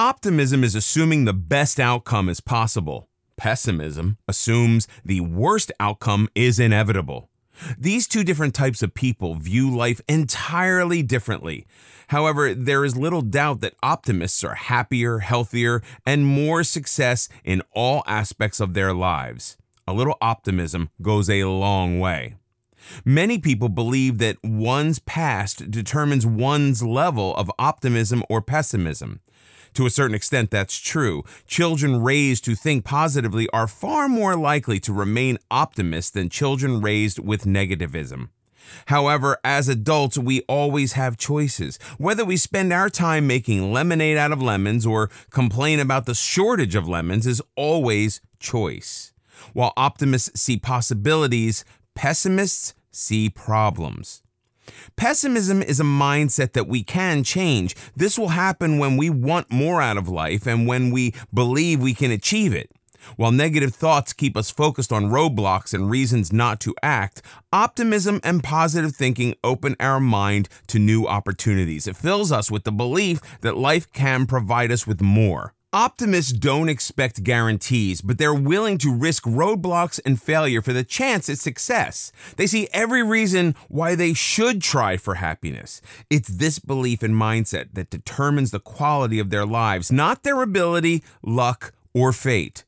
Optimism is assuming the best outcome is possible. Pessimism assumes the worst outcome is inevitable. These two different types of people view life entirely differently. However, there is little doubt that optimists are happier, healthier, and more success in all aspects of their lives. A little optimism goes a long way. Many people believe that one's past determines one's level of optimism or pessimism. To a certain extent, that's true. Children raised to think positively are far more likely to remain optimists than children raised with negativism. However, as adults, we always have choices. Whether we spend our time making lemonade out of lemons or complain about the shortage of lemons is always choice. While optimists see possibilities, pessimists see problems. Pessimism is a mindset that we can change. This will happen when we want more out of life and when we believe we can achieve it. While negative thoughts keep us focused on roadblocks and reasons not to act, optimism and positive thinking open our mind to new opportunities. It fills us with the belief that life can provide us with more. Optimists don't expect guarantees, but they're willing to risk roadblocks and failure for the chance at success. They see every reason why they should try for happiness. It's this belief and mindset that determines the quality of their lives, not their ability, luck, or fate.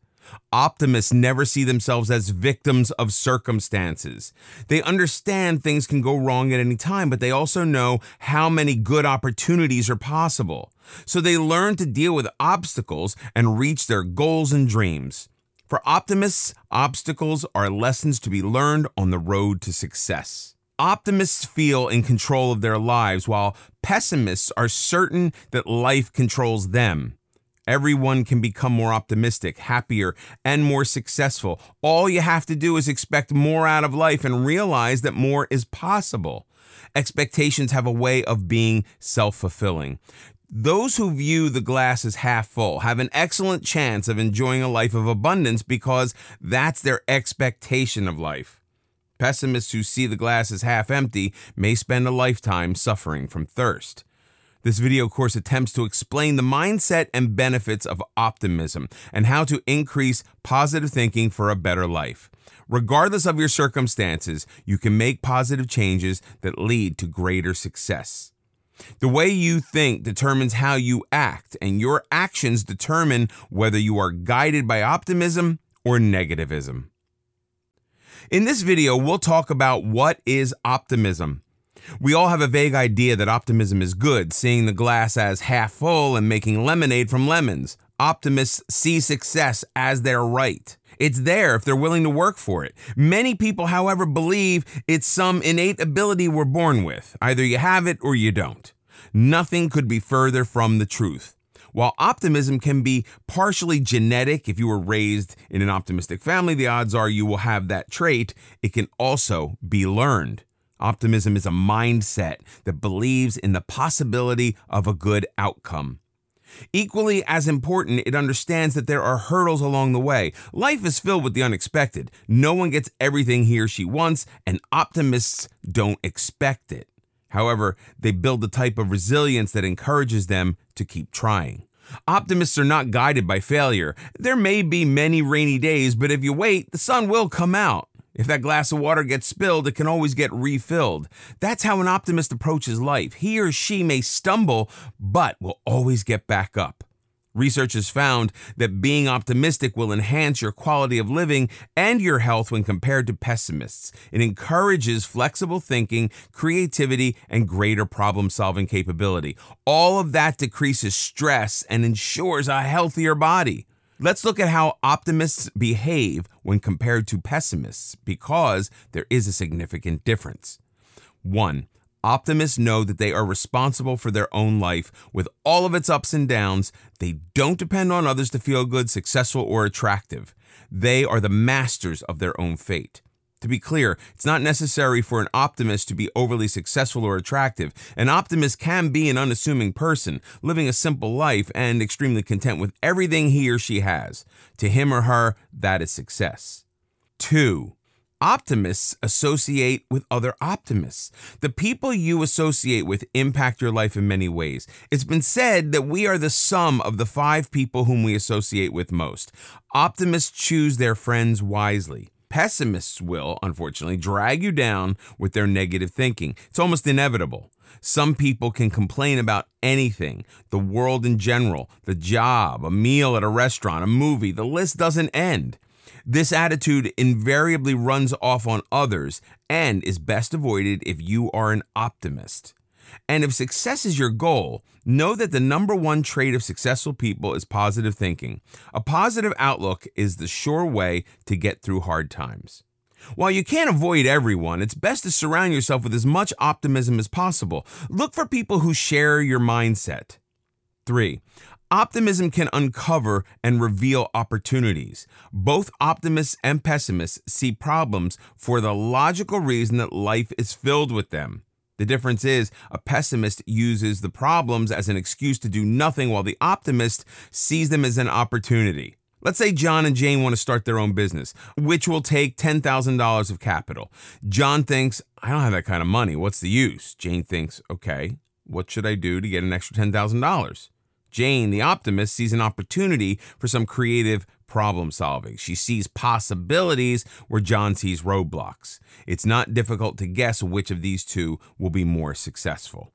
Optimists never see themselves as victims of circumstances. They understand things can go wrong at any time, but they also know how many good opportunities are possible. So they learn to deal with obstacles and reach their goals and dreams. For optimists, obstacles are lessons to be learned on the road to success. Optimists feel in control of their lives, while pessimists are certain that life controls them. Everyone can become more optimistic, happier, and more successful. All you have to do is expect more out of life and realize that more is possible. Expectations have a way of being self-fulfilling. Those who view the glass as half full have an excellent chance of enjoying a life of abundance because that's their expectation of life. Pessimists who see the glass as half empty may spend a lifetime suffering from thirst. This video course attempts to explain the mindset and benefits of optimism and how to increase positive thinking for a better life. Regardless of your circumstances, you can make positive changes that lead to greater success. The way you think determines how you act, and your actions determine whether you are guided by optimism or negativism. In this video, we'll talk about what is optimism. We all have a vague idea that optimism is good, seeing the glass as half full and making lemonade from lemons. Optimists see success as their right. It's there if they're willing to work for it. Many people, however, believe it's some innate ability we're born with. Either you have it or you don't. Nothing could be further from the truth. While optimism can be partially genetic, if you were raised in an optimistic family, the odds are you will have that trait. It can also be learned. Optimism is a mindset that believes in the possibility of a good outcome. Equally as important, it understands that there are hurdles along the way. Life is filled with the unexpected. No one gets everything he or she wants, and optimists don't expect it. However, they build the type of resilience that encourages them to keep trying. Optimists are not guided by failure. There may be many rainy days, but if you wait, the sun will come out. If that glass of water gets spilled, it can always get refilled. That's how an optimist approaches life. He or she may stumble, but will always get back up. Research has found that being optimistic will enhance your quality of living and your health when compared to pessimists. It encourages flexible thinking, creativity, and greater problem-solving capability. All of that decreases stress and ensures a healthier body. Let's look at how optimists behave when compared to pessimists, because there is a significant difference. 1. Optimists know that they are responsible for their own life with all of its ups and downs. They don't depend on others to feel good, successful, or attractive. They are the masters of their own fate. To be clear, it's not necessary for an optimist to be overly successful or attractive. An optimist can be an unassuming person, living a simple life and extremely content with everything he or she has. To him or her, that is success. 2. Optimists associate with other optimists. The people you associate with impact your life in many ways. It's been said that we are the sum of the five people whom we associate with most. Optimists choose their friends wisely. Pessimists will, unfortunately, drag you down with their negative thinking. It's almost inevitable. Some people can complain about anything, the world in general, the job, a meal at a restaurant, a movie. The list doesn't end. This attitude invariably runs off on others and is best avoided if you are an optimist. And if success is your goal, know that the number one trait of successful people is positive thinking. A positive outlook is the sure way to get through hard times. While you can't avoid everyone, it's best to surround yourself with as much optimism as possible. Look for people who share your mindset. 3. Optimism can uncover and reveal opportunities. Both optimists and pessimists see problems for the logical reason that life is filled with them. The difference is a pessimist uses the problems as an excuse to do nothing, while the optimist sees them as an opportunity. Let's say John and Jane want to start their own business, which will take $10,000 of capital. John thinks, I don't have that kind of money. What's the use? Jane thinks, okay, what should I do to get an extra $10,000? Jane, the optimist, sees an opportunity for some creative problem solving. She sees possibilities where John sees roadblocks. It's not difficult to guess which of these two will be more successful.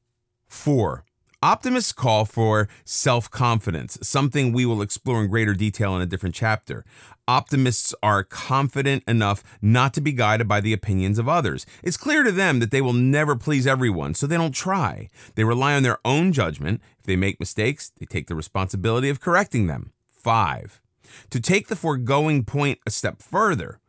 4. Optimists call for self-confidence, something we will explore in greater detail in a different chapter. Optimists are confident enough not to be guided by the opinions of others. It's clear to them that they will never please everyone, so they don't try. They rely on their own judgment. If they make mistakes, they take the responsibility of correcting them. 5. To take the foregoing point a step further,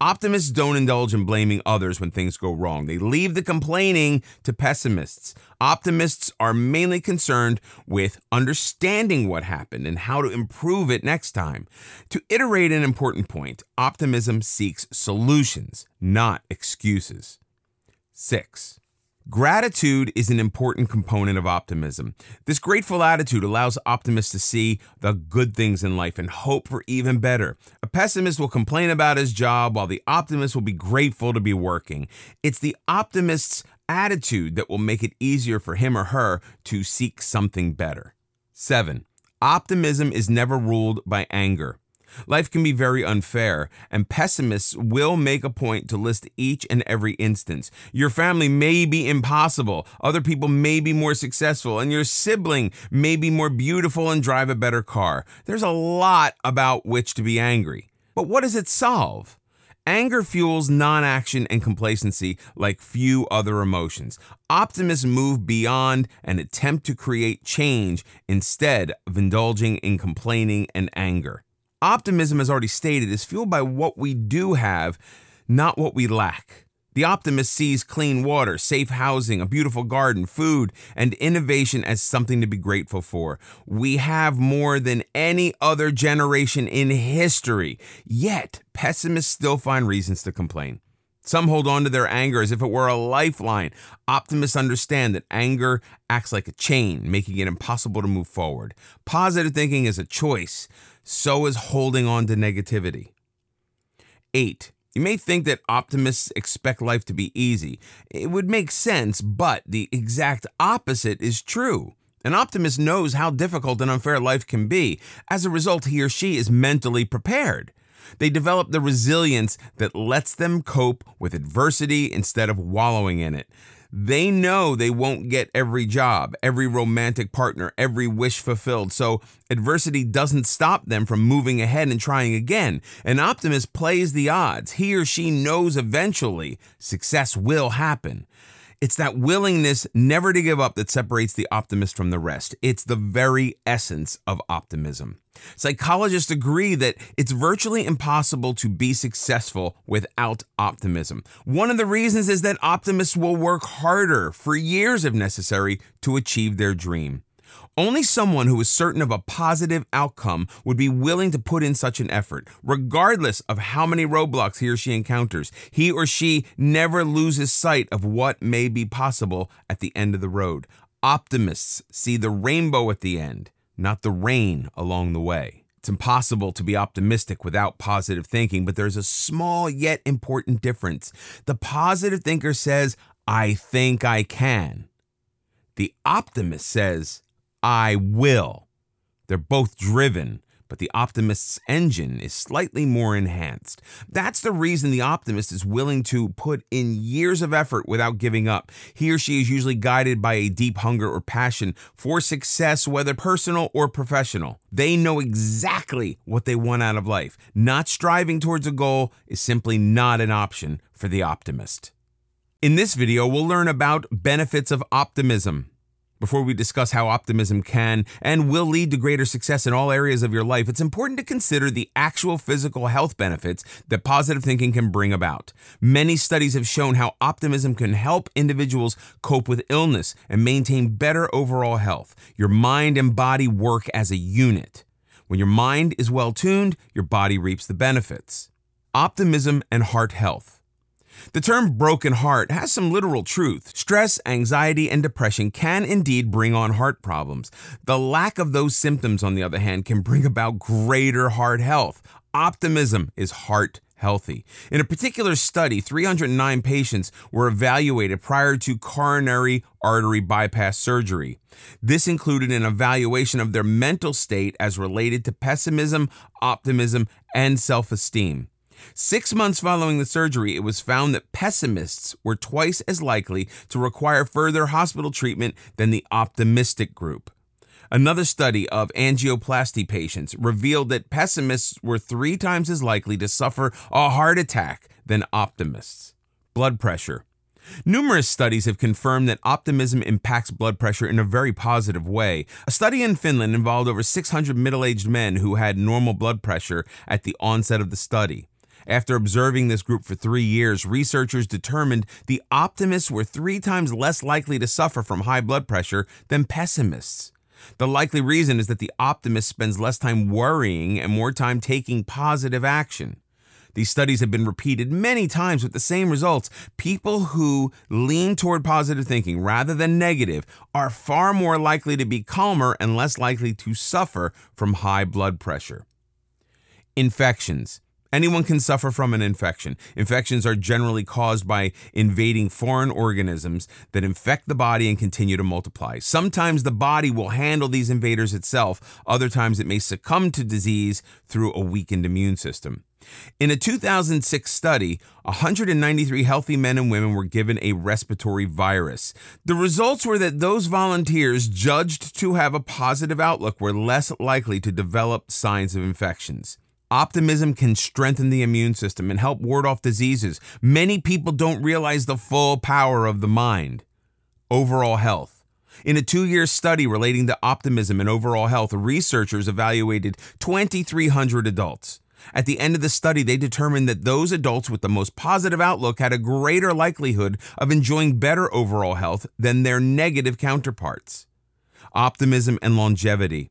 optimists don't indulge in blaming others when things go wrong. They leave the complaining to pessimists. Optimists are mainly concerned with understanding what happened and how to improve it next time. To iterate an important point, optimism seeks solutions, not excuses. 6. Gratitude is an important component of optimism. This grateful attitude allows optimists to see the good things in life and hope for even better. A pessimist will complain about his job, while the optimist will be grateful to be working. It's the optimist's attitude that will make it easier for him or her to seek something better. 7. Optimism is never ruled by anger. Life can be very unfair, and pessimists will make a point to list each and every instance. Your family may be impossible, other people may be more successful, and your sibling may be more beautiful and drive a better car. There's a lot about which to be angry. But what does it solve? Anger fuels non-action and complacency like few other emotions. Optimists move beyond and attempt to create change instead of indulging in complaining and anger. Optimism, as already stated, is fueled by what we do have, not what we lack. The optimist sees clean water, safe housing, a beautiful garden, food, and innovation as something to be grateful for. We have more than any other generation in history, yet pessimists still find reasons to complain. Some hold on to their anger as if it were a lifeline. Optimists understand that anger acts like a chain, making it impossible to move forward. Positive thinking is a choice. So is holding on to negativity. 8. You may think that optimists expect life to be easy. It would make sense, but the exact opposite is true. An optimist knows how difficult and unfair life can be. As a result, he or she is mentally prepared. They develop the resilience that lets them cope with adversity instead of wallowing in it. They know they won't get every job, every romantic partner, every wish fulfilled, so adversity doesn't stop them from moving ahead and trying again. An optimist plays the odds. He or she knows eventually success will happen. It's that willingness never to give up that separates the optimist from the rest. It's the very essence of optimism. Psychologists agree that it's virtually impossible to be successful without optimism. One of the reasons is that optimists will work harder for years if necessary to achieve their dream. Only someone who is certain of a positive outcome would be willing to put in such an effort, regardless of how many roadblocks he or she encounters. He or she never loses sight of what may be possible at the end of the road. Optimists see the rainbow at the end, not the rain along the way. It's impossible to be optimistic without positive thinking, but there's a small yet important difference. The positive thinker says, I think I can. The optimist says, I will. They're both driven, but the optimist's engine is slightly more enhanced. That's the reason the optimist is willing to put in years of effort without giving up. He or she is usually guided by a deep hunger or passion for success, whether personal or professional. They know exactly what they want out of life. Not striving towards a goal is simply not an option for the optimist. In this video, we'll learn about benefits of optimism. Before we discuss how optimism can and will lead to greater success in all areas of your life, it's important to consider the actual physical health benefits that positive thinking can bring about. Many studies have shown how optimism can help individuals cope with illness and maintain better overall health. Your mind and body work as a unit. When your mind is well-tuned, your body reaps the benefits. Optimism and heart health. The term broken heart has some literal truth. Stress, anxiety, and depression can indeed bring on heart problems. The lack of those symptoms, on the other hand, can bring about greater heart health. Optimism is heart healthy. In a particular study, 309 patients were evaluated prior to coronary artery bypass surgery. This included an evaluation of their mental state as related to pessimism, optimism, and self-esteem. 6 months following the surgery, it was found that pessimists were twice as likely to require further hospital treatment than the optimistic group. Another study of angioplasty patients revealed that pessimists were 3 times as likely to suffer a heart attack than optimists. Blood pressure. Numerous studies have confirmed that optimism impacts blood pressure in a very positive way. A study in Finland involved over 600 middle-aged men who had normal blood pressure at the onset of the study. After observing this group for 3 years, researchers determined the optimists were 3 times less likely to suffer from high blood pressure than pessimists. The likely reason is that the optimist spends less time worrying and more time taking positive action. These studies have been repeated many times with the same results. People who lean toward positive thinking rather than negative are far more likely to be calmer and less likely to suffer from high blood pressure. Infections. Anyone can suffer from an infection. Infections are generally caused by invading foreign organisms that infect the body and continue to multiply. Sometimes the body will handle these invaders itself. Other times it may succumb to disease through a weakened immune system. In a 2006 study, 193 healthy men and women were given a respiratory virus. The results were that those volunteers judged to have a positive outlook were less likely to develop signs of infections. Optimism can strengthen the immune system and help ward off diseases. Many people don't realize the full power of the mind. Overall health. In a 2-year study relating to optimism and overall health, researchers evaluated 2,300 adults. At the end of the study, they determined that those adults with the most positive outlook had a greater likelihood of enjoying better overall health than their negative counterparts. Optimism and longevity.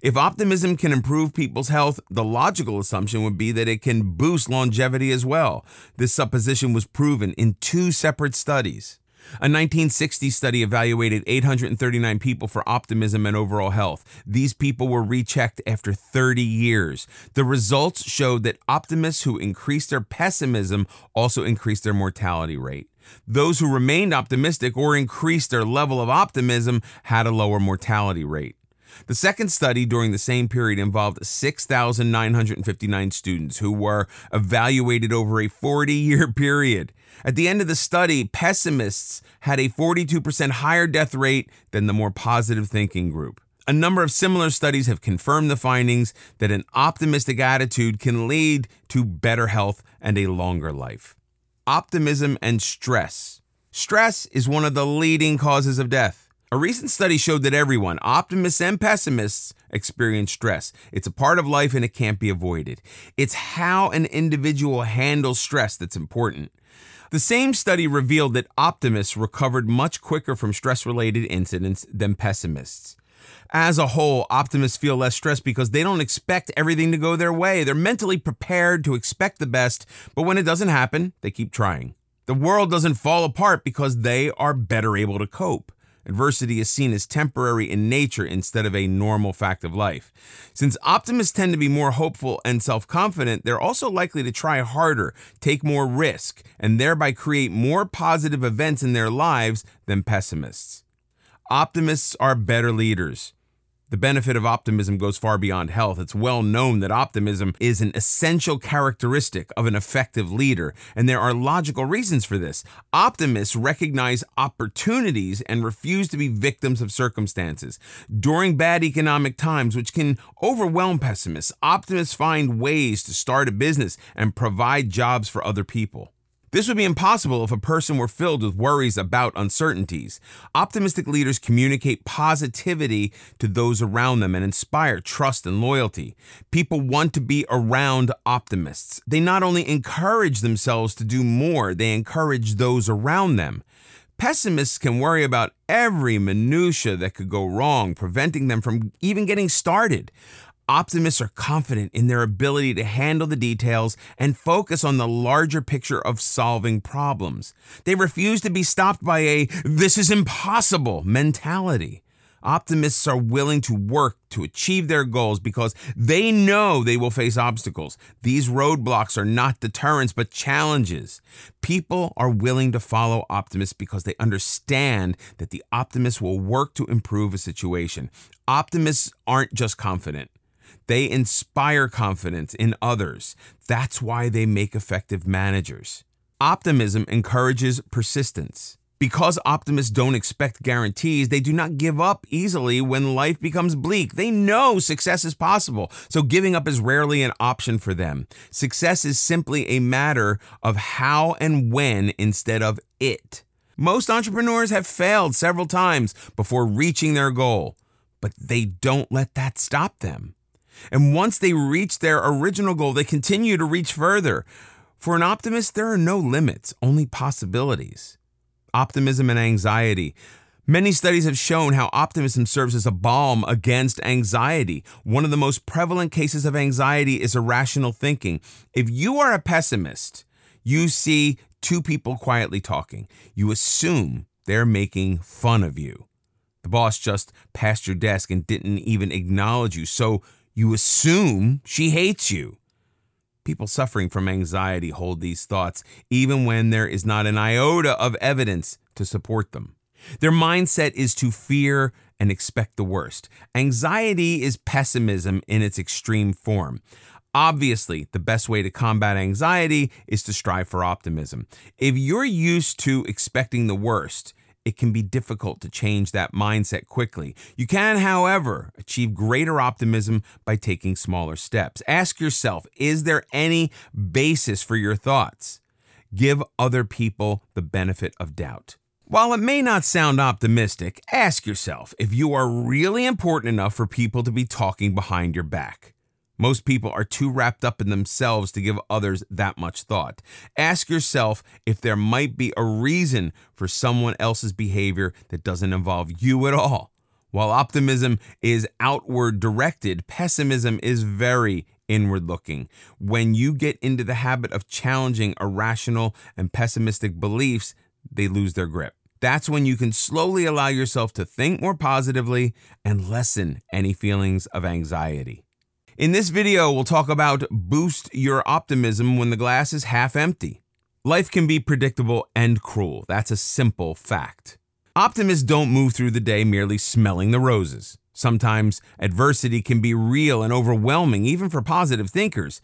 If optimism can improve people's health, the logical assumption would be that it can boost longevity as well. This supposition was proven in 2 separate studies. A 1960 study evaluated 839 people for optimism and overall health. These people were rechecked after 30 years. The results showed that optimists who increased their pessimism also increased their mortality rate. Those who remained optimistic or increased their level of optimism had a lower mortality rate. The second study during the same period involved 6,959 students who were evaluated over a 40-year period. At the end of the study, pessimists had a 42% higher death rate than the more positive thinking group. A number of similar studies have confirmed the findings that an optimistic attitude can lead to better health and a longer life. Optimism and stress. Stress is one of the leading causes of death. A recent study showed that everyone, optimists and pessimists, experience stress. It's a part of life and it can't be avoided. It's how an individual handles stress that's important. The same study revealed that optimists recovered much quicker from stress-related incidents than pessimists. As a whole, optimists feel less stressed because they don't expect everything to go their way. They're mentally prepared to expect the best, but when it doesn't happen, they keep trying. The world doesn't fall apart because they are better able to cope. adversity is seen as temporary in nature instead of a normal fact of life. Since optimists tend to be more hopeful and self-confident, they're also likely to try harder, take more risk, and thereby create more positive events in their lives than pessimists. Optimists are better leaders. The benefit of optimism goes far beyond health. It's well known that optimism is an essential characteristic of an effective leader, and there are logical reasons for this. Optimists recognize opportunities and refuse to be victims of circumstances. During bad economic times, which can overwhelm pessimists, optimists find ways to start a business and provide jobs for other people. This would be impossible if a person were filled with worries about uncertainties. Optimistic leaders communicate positivity to those around them and inspire trust and loyalty. People want to be around optimists. They not only encourage themselves to do more, they encourage those around them. Pessimists can worry about every minutia that could go wrong, preventing them from even getting started. Optimists are confident in their ability to handle the details and focus on the larger picture of solving problems. They refuse to be stopped by a "this is impossible" mentality. Optimists are willing to work to achieve their goals because they know they will face obstacles. These roadblocks are not deterrents, but challenges. People are willing to follow optimists because they understand that the optimist will work to improve a situation. Optimists aren't just confident. They inspire confidence in others. That's why they make effective managers. Optimism encourages persistence. Because optimists don't expect guarantees, they do not give up easily when life becomes bleak. They know success is possible, so giving up is rarely an option for them. Success is simply a matter of how and when instead of it. Most entrepreneurs have failed several times before reaching their goal, but they don't let that stop them. And once they reach their original goal, they continue to reach further. For an optimist, there are no limits, only possibilities. Optimism and anxiety. Many studies have shown how optimism serves as a balm against anxiety. One of the most prevalent cases of anxiety is irrational thinking. If you are a pessimist, you see two people quietly talking. You assume they're making fun of you. The boss just passed your desk and didn't even acknowledge you, so you assume she hates you. People suffering from anxiety hold these thoughts even when there is not an iota of evidence to support them. Their mindset is to fear and expect the worst. Anxiety is pessimism in its extreme form. Obviously, the best way to combat anxiety is to strive for optimism. If you're used to expecting the worst, it can be difficult to change that mindset quickly. You can, however, achieve greater optimism by taking smaller steps. Ask yourself, is there any basis for your thoughts? Give other people the benefit of doubt. While it may not sound optimistic, ask yourself if you are really important enough for people to be talking behind your back. Most people are too wrapped up in themselves to give others that much thought. Ask yourself if there might be a reason for someone else's behavior that doesn't involve you at all. While optimism is outward directed, pessimism is very inward looking. When you get into the habit of challenging irrational and pessimistic beliefs, they lose their grip. That's when you can slowly allow yourself to think more positively and lessen any feelings of anxiety. In this video, we'll talk about boost your optimism when the glass is half empty. Life can be predictable and cruel. That's a simple fact. Optimists don't move through the day merely smelling the roses. Sometimes adversity can be real and overwhelming, even for positive thinkers.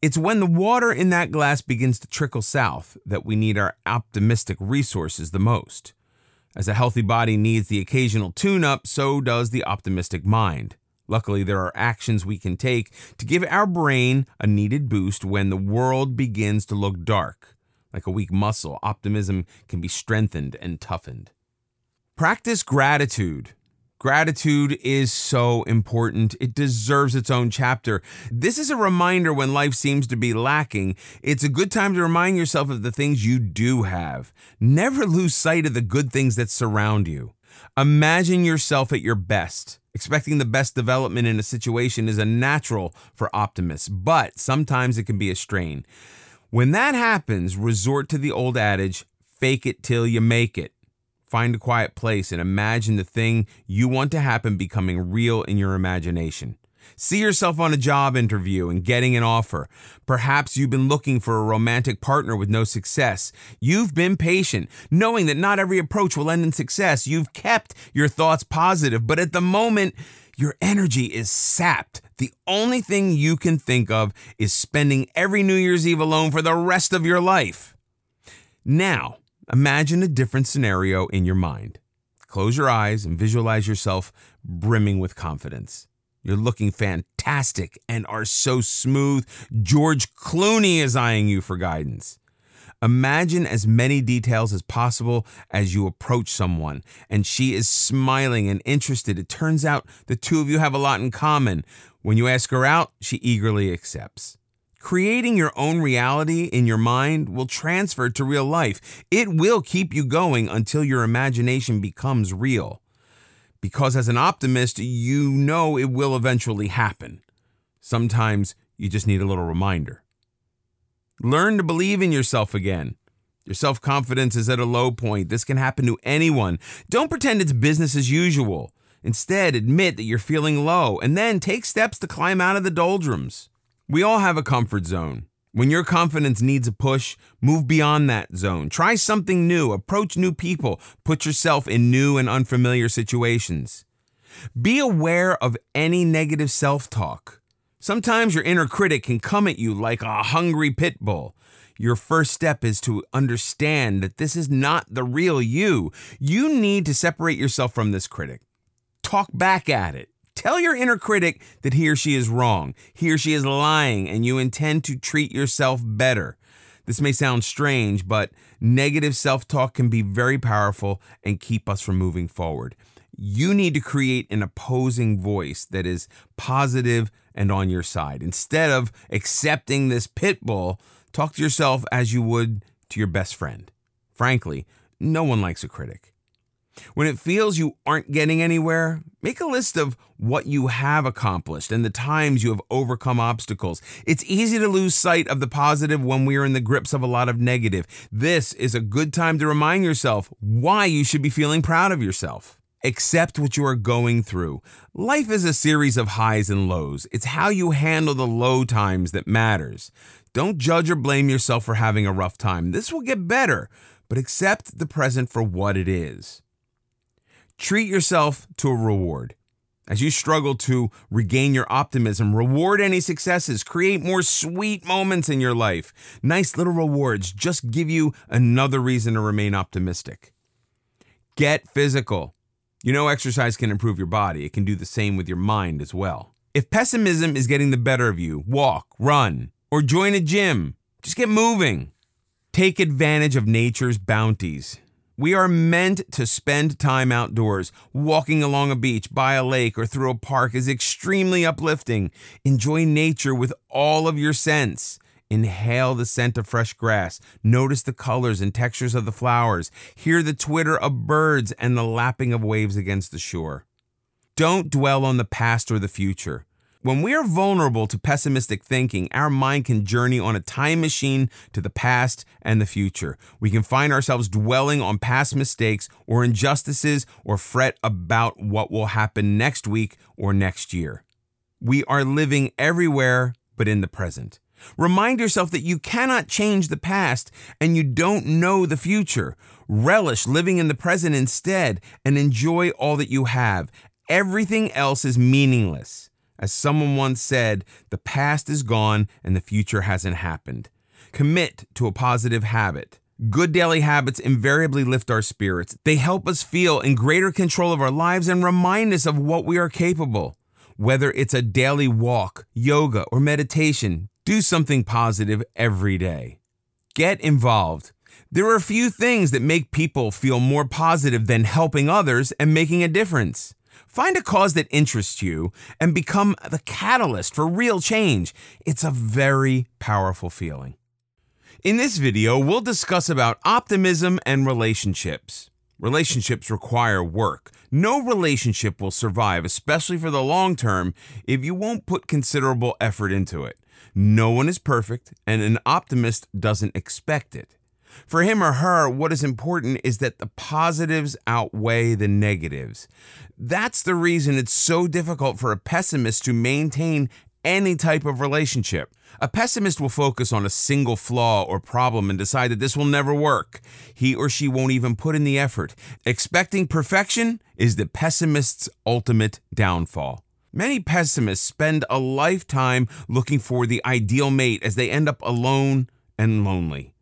It's when the water in that glass begins to trickle south that we need our optimistic resources the most. As a healthy body needs the occasional tune-up, so does the optimistic mind. Luckily, there are actions we can take to give our brain a needed boost when the world begins to look dark. Like a weak muscle, optimism can be strengthened and toughened. Practice gratitude. Gratitude is so important. It deserves its own chapter. This is a reminder when life seems to be lacking. It's a good time to remind yourself of the things you do have. Never lose sight of the good things that surround you. Imagine yourself at your best. Expecting the best development in a situation is a natural for optimists, but sometimes it can be a strain. When that happens, resort to the old adage, fake it till you make it. Find a quiet place and imagine the thing you want to happen becoming real in your imagination. See yourself on a job interview and getting an offer. Perhaps you've been looking for a romantic partner with no success. You've been patient, knowing that not every approach will end in success. You've kept your thoughts positive, but at the moment, your energy is sapped. The only thing you can think of is spending every New Year's Eve alone for the rest of your life. Now, imagine a different scenario in your mind. Close your eyes and visualize yourself brimming with confidence. You're looking fantastic and are so smooth. George Clooney is eyeing you for guidance. Imagine as many details as possible as you approach someone, and she is smiling and interested. It turns out the two of you have a lot in common. When you ask her out, she eagerly accepts. Creating your own reality in your mind will transfer to real life. It will keep you going until your imagination becomes real. Because as an optimist, you know it will eventually happen. Sometimes you just need a little reminder. Learn to believe in yourself again. Your self-confidence is at a low point. This can happen to anyone. Don't pretend it's business as usual. Instead, admit that you're feeling low and then take steps to climb out of the doldrums. We all have a comfort zone. When your confidence needs a push, move beyond that zone. Try something new, approach new people, put yourself in new and unfamiliar situations. Be aware of any negative self-talk. Sometimes your inner critic can come at you like a hungry pit bull. Your first step is to understand that this is not the real you. You need to separate yourself from this critic. Talk back at it. Tell your inner critic that he or she is wrong, he or she is lying, and you intend to treat yourself better. This may sound strange, but negative self-talk can be very powerful and keep us from moving forward. You need to create an opposing voice that is positive and on your side. Instead of accepting this pit bull, talk to yourself as you would to your best friend. Frankly, no one likes a critic. When it feels you aren't getting anywhere, make a list of what you have accomplished and the times you have overcome obstacles. It's easy to lose sight of the positive when we are in the grips of a lot of negative. This is a good time to remind yourself why you should be feeling proud of yourself. Accept what you are going through. Life is a series of highs and lows. It's how you handle the low times that matters. Don't judge or blame yourself for having a rough time. This will get better, but accept the present for what it is. Treat yourself to a reward. As you struggle to regain your optimism, reward any successes. Create more sweet moments in your life. Nice little rewards just give you another reason to remain optimistic. Get physical. You know exercise can improve your body. It can do the same with your mind as well. If pessimism is getting the better of you, walk, run, or join a gym. Just get moving. Take advantage of nature's bounties. We are meant to spend time outdoors. Walking along a beach, by a lake, or through a park is extremely uplifting. Enjoy nature with all of your sense. Inhale the scent of fresh grass. Notice the colors and textures of the flowers. Hear the twitter of birds and the lapping of waves against the shore. Don't dwell on the past or the future. When we are vulnerable to pessimistic thinking, our mind can journey on a time machine to the past and the future. We can find ourselves dwelling on past mistakes or injustices or fret about what will happen next week or next year. We are living everywhere but in the present. Remind yourself that you cannot change the past and you don't know the future. Relish living in the present instead and enjoy all that you have. Everything else is meaningless. As someone once said, the past is gone and the future hasn't happened. Commit to a positive habit. Good daily habits invariably lift our spirits. They help us feel in greater control of our lives and remind us of what we are capable. Whether it's a daily walk, yoga, or meditation, do something positive every day. Get involved. There are few things that make people feel more positive than helping others and making a difference. Find a cause that interests you and become the catalyst for real change. It's a very powerful feeling. In this video, we'll discuss about optimism and relationships. Relationships require work. No relationship will survive, especially for the long term, if you won't put considerable effort into it. No one is perfect, and an optimist doesn't expect it. For him or her, what is important is that the positives outweigh the negatives. That's the reason it's so difficult for a pessimist to maintain any type of relationship. A pessimist will focus on a single flaw or problem and decide that this will never work. He or she won't even put in the effort. Expecting perfection is the pessimist's ultimate downfall. Many pessimists spend a lifetime looking for the ideal mate as they end up alone and lonely.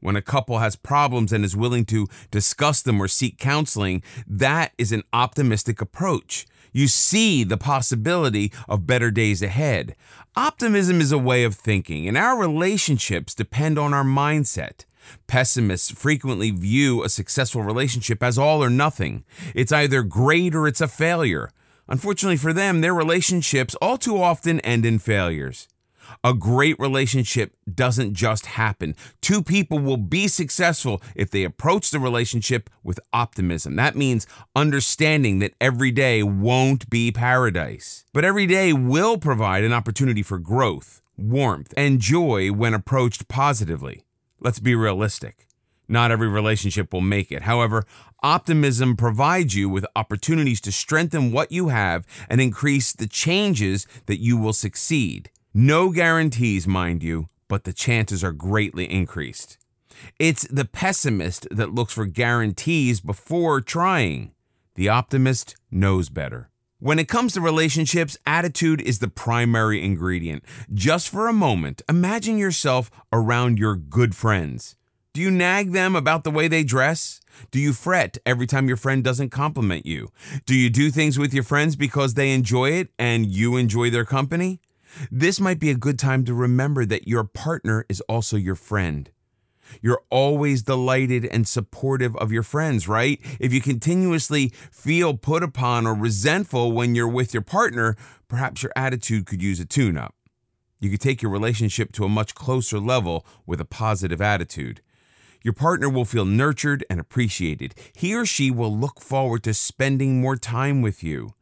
When a couple has problems and is willing to discuss them or seek counseling, that is an optimistic approach. You see the possibility of better days ahead. Optimism is a way of thinking, and our relationships depend on our mindset. Pessimists frequently view a successful relationship as all or nothing. It's either great or it's a failure. Unfortunately for them, their relationships all too often end in failures. A great relationship doesn't just happen. Two people will be successful if they approach the relationship with optimism. That means understanding that every day won't be paradise, but every day will provide an opportunity for growth, warmth, and joy when approached positively. Let's be realistic. Not every relationship will make it. However, optimism provides you with opportunities to strengthen what you have and increase the chances that you will succeed. No guarantees, mind you, but the chances are greatly increased. It's the pessimist that looks for guarantees before trying. The optimist knows better. When it comes to relationships, attitude is the primary ingredient. Just for a moment, imagine yourself around your good friends. Do you nag them about the way they dress? Do you fret every time your friend doesn't compliment you? Do you do things with your friends because they enjoy it and you enjoy their company? This might be a good time to remember that your partner is also your friend. You're always delighted and supportive of your friends, right? If you continuously feel put upon or resentful when you're with your partner, perhaps your attitude could use a tune-up. You could take your relationship to a much closer level with a positive attitude. Your partner will feel nurtured and appreciated. He or she will look forward to spending more time with you.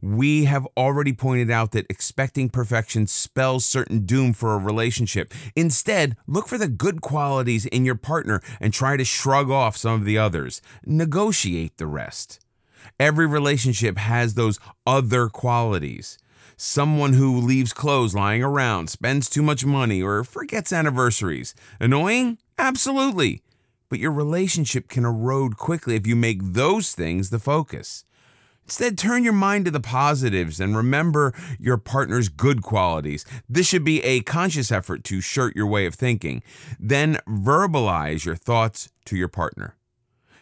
We have already pointed out that expecting perfection spells certain doom for a relationship. Instead, look for the good qualities in your partner and try to shrug off some of the others. Negotiate the rest. Every relationship has those other qualities. Someone who leaves clothes lying around, spends too much money, or forgets anniversaries. Annoying? Absolutely. But your relationship can erode quickly if you make those things the focus. Instead, turn your mind to the positives and remember your partner's good qualities. This should be a conscious effort to shirt your way of thinking. Then verbalize your thoughts to your partner.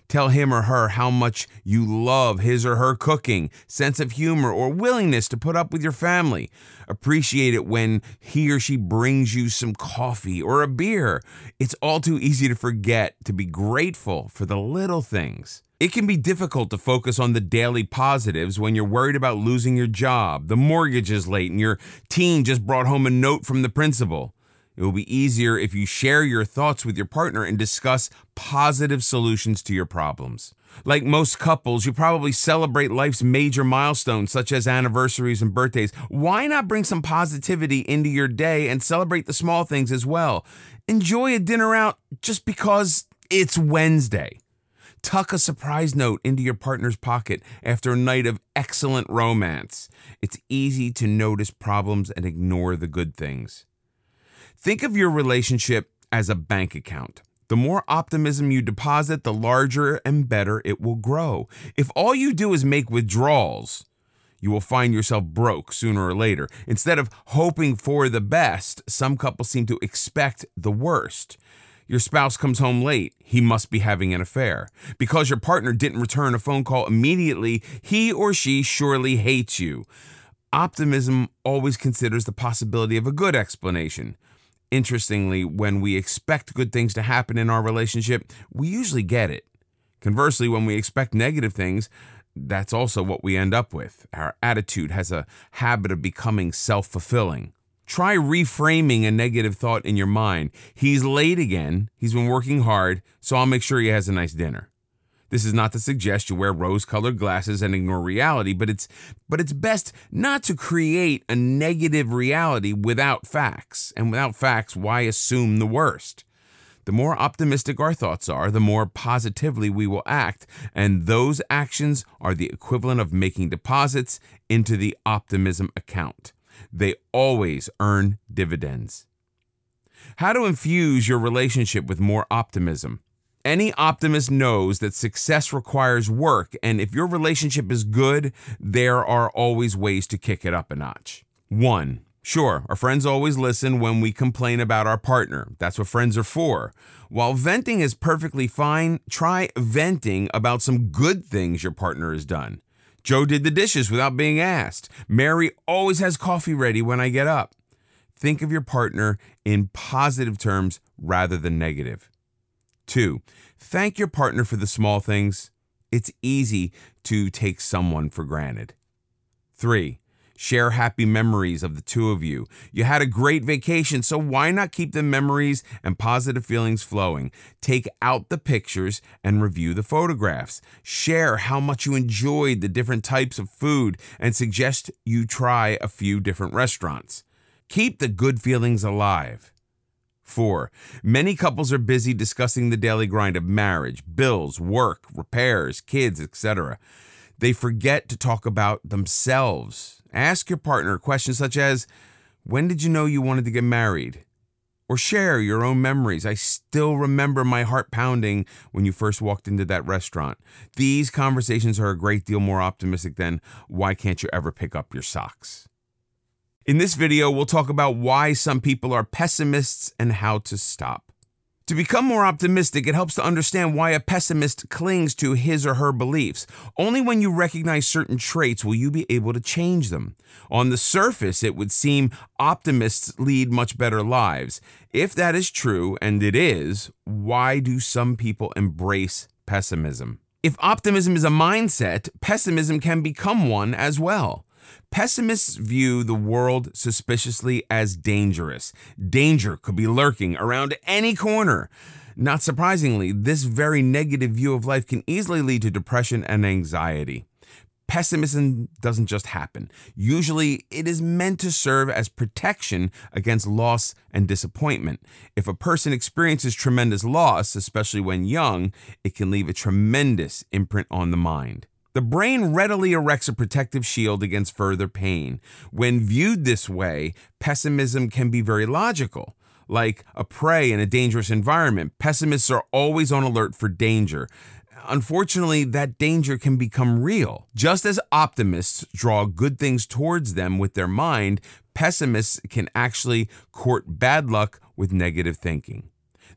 Tell him or her how much you love his or her cooking, sense of humor, or willingness to put up with your family. Appreciate it when he or she brings you some coffee or a beer. It's all too easy to forget to be grateful for the little things. It can be difficult to focus on the daily positives when you're worried about losing your job, the mortgage is late, and your teen just brought home a note from the principal. It will be easier if you share your thoughts with your partner and discuss positive solutions to your problems. Like most couples, you probably celebrate life's major milestones such as anniversaries and birthdays. Why not bring some positivity into your day and celebrate the small things as well? Enjoy a dinner out just because it's Wednesday. Tuck a surprise note into your partner's pocket after a night of excellent romance. It's easy to notice problems and ignore the good things. Think of your relationship as a bank account. The more optimism you deposit, the larger and better it will grow. If all you do is make withdrawals, you will find yourself broke sooner or later. Instead of hoping for the best, some couples seem to expect the worst. Your spouse comes home late. He must be having an affair. Because your partner didn't return a phone call immediately, he or she surely hates you. Optimism always considers the possibility of a good explanation. Interestingly, when we expect good things to happen in our relationship, we usually get it. Conversely, when we expect negative things, that's also what we end up with. Our attitude has a habit of becoming self-fulfilling. Try reframing a negative thought in your mind. He's late again. He's been working hard, so I'll make sure he has a nice dinner. This is not to suggest you wear rose-colored glasses and ignore reality, but it's best not to create a negative reality without facts. And without facts, why assume the worst? The more optimistic our thoughts are, the more positively we will act, and those actions are the equivalent of making deposits into the optimism account. They always earn dividends. How to infuse your relationship with more optimism. Any optimist knows that success requires work, and if your relationship is good, there are always ways to kick it up a notch. 1. Sure, our friends always listen when we complain about our partner. That's what friends are for. While venting is perfectly fine, try venting about some good things your partner has done. Joe did the dishes without being asked. Mary always has coffee ready when I get up. Think of your partner in positive terms rather than negative. 2. Thank your partner for the small things. It's easy to take someone for granted. 3. Share happy memories of the two of you. You had a great vacation, so why not keep the memories and positive feelings flowing? Take out the pictures and review the photographs. Share how much you enjoyed the different types of food and suggest you try a few different restaurants. Keep the good feelings alive. 4. Many couples are busy discussing the daily grind of marriage, bills, work, repairs, kids, etc. They forget to talk about themselves. Ask your partner questions such as, when did you know you wanted to get married? Or share your own memories. I still remember my heart pounding when you first walked into that restaurant. These conversations are a great deal more optimistic than, why can't you ever pick up your socks? In this video, we'll talk about why some people are pessimists and how to stop. To become more optimistic, it helps to understand why a pessimist clings to his or her beliefs. Only when you recognize certain traits will you be able to change them. On the surface, it would seem optimists lead much better lives. If that is true, and it is, why do some people embrace pessimism? If optimism is a mindset, pessimism can become one as well. Pessimists view the world suspiciously as dangerous. Danger could be lurking around any corner. Not surprisingly, this very negative view of life can easily lead to depression and anxiety. Pessimism doesn't just happen. Usually, it is meant to serve as protection against loss and disappointment. If a person experiences tremendous loss, especially when young, it can leave a tremendous imprint on the mind. The brain readily erects a protective shield against further pain. When viewed this way, pessimism can be very logical. Like a prey in a dangerous environment, pessimists are always on alert for danger. Unfortunately, that danger can become real. Just as optimists draw good things towards them with their mind, pessimists can actually court bad luck with negative thinking.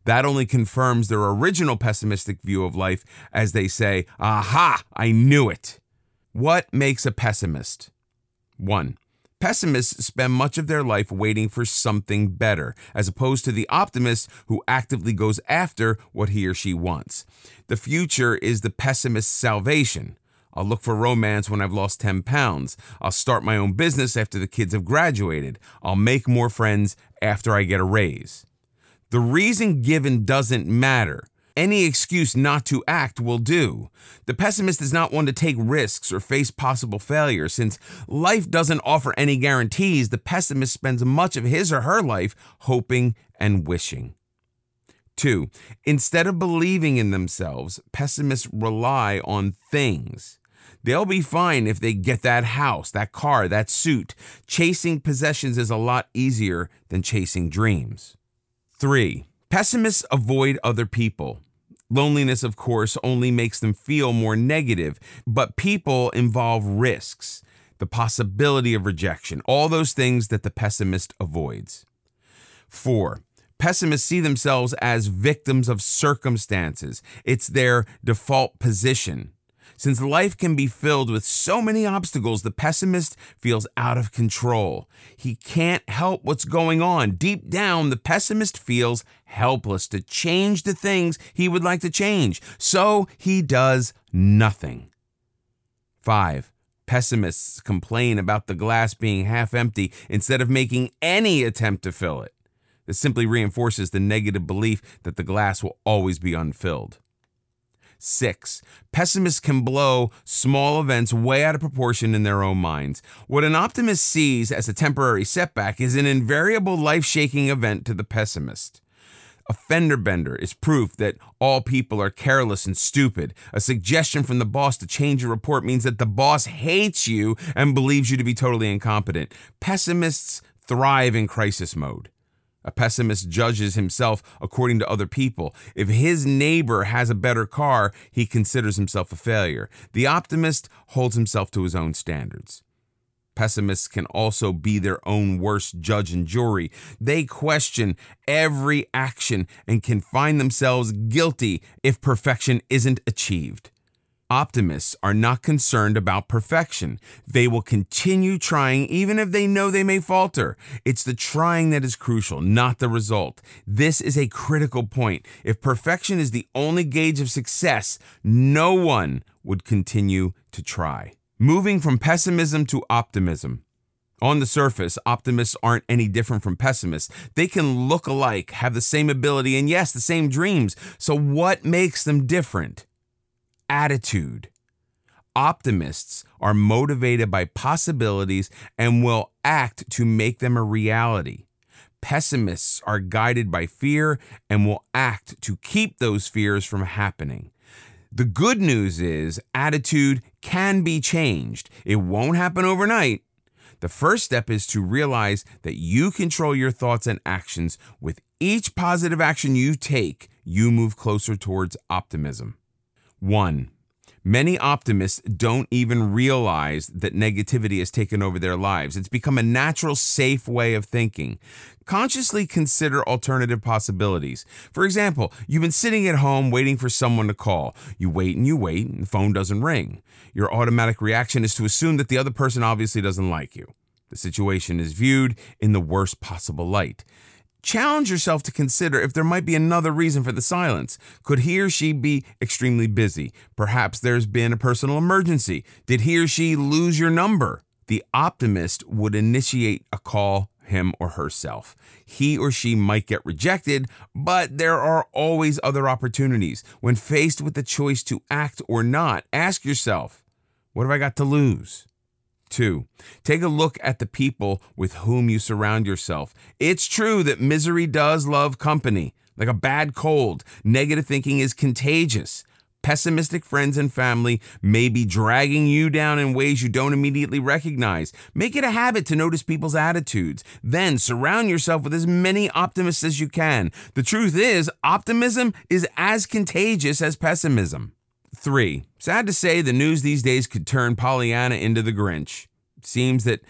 That only confirms their original pessimistic view of life as they say, aha, I knew it. What makes a pessimist? 1. Pessimists spend much of their life waiting for something better, as opposed to the optimist who actively goes after what he or she wants. The future is the pessimist's salvation. I'll look for romance when I've lost 10 pounds. I'll start my own business after the kids have graduated. I'll make more friends after I get a raise. The reason given doesn't matter. Any excuse not to act will do. The pessimist is not one to take risks or face possible failure. Since life doesn't offer any guarantees, the pessimist spends much of his or her life hoping and wishing. 2. Instead of believing in themselves, pessimists rely on things. They'll be fine if they get that house, that car, that suit. Chasing possessions is a lot easier than chasing dreams. 3. Pessimists avoid other people. Loneliness, of course, only makes them feel more negative, but people involve risks, the possibility of rejection, all those things that the pessimist avoids. 4. Pessimists see themselves as victims of circumstances. It's their default position. Since life can be filled with so many obstacles, the pessimist feels out of control. He can't help what's going on. Deep down, the pessimist feels helpless to change the things he would like to change, so he does nothing. 5. Pessimists complain about the glass being half empty instead of making any attempt to fill it. This simply reinforces the negative belief that the glass will always be unfilled. 6. Pessimists can blow small events way out of proportion in their own minds. What an optimist sees as a temporary setback is an invariable life-shaking event to the pessimist. A fender bender is proof that all people are careless and stupid. A suggestion from the boss to change a report means that the boss hates you and believes you to be totally incompetent. Pessimists thrive in crisis mode. A pessimist judges himself according to other people. If his neighbor has a better car, he considers himself a failure. The optimist holds himself to his own standards. Pessimists can also be their own worst judge and jury. They question every action and can find themselves guilty if perfection isn't achieved. Optimists are not concerned about perfection. They will continue trying even if they know they may falter. It's the trying that is crucial, not the result. This is a critical point. If perfection is the only gauge of success, no one would continue to try. Moving from pessimism to optimism. On the surface, optimists aren't any different from pessimists. They can look alike, have the same ability, and yes, the same dreams. So what makes them different? Attitude. Optimists are motivated by possibilities and will act to make them a reality. Pessimists are guided by fear and will act to keep those fears from happening. The good news is attitude can be changed. It won't happen overnight. The first step is to realize that you control your thoughts and actions. With each positive action you take, you move closer towards optimism. 1. Many optimists don't even realize that negativity has taken over their lives. It's become a natural, safe way of thinking. Consciously consider alternative possibilities. For example, you've been sitting at home waiting for someone to call. You wait, and the phone doesn't ring. Your automatic reaction is to assume that the other person obviously doesn't like you. The situation is viewed in the worst possible light. Challenge yourself to consider if there might be another reason for the silence. Could he or she be extremely busy? Perhaps there's been a personal emergency. Did he or she lose your number? The optimist would initiate a call him or herself. He or she might get rejected, but there are always other opportunities. When faced with the choice to act or not, ask yourself, what have I got to lose? 2. Take a look at the people with whom you surround yourself. It's true that misery does love company, like a bad cold. Negative thinking is contagious. Pessimistic friends and family may be dragging you down in ways you don't immediately recognize. Make it a habit to notice people's attitudes. Then surround yourself with as many optimists as you can. The truth is, optimism is as contagious as pessimism. 3. Sad to say, the news these days could turn Pollyanna into the Grinch. It seems that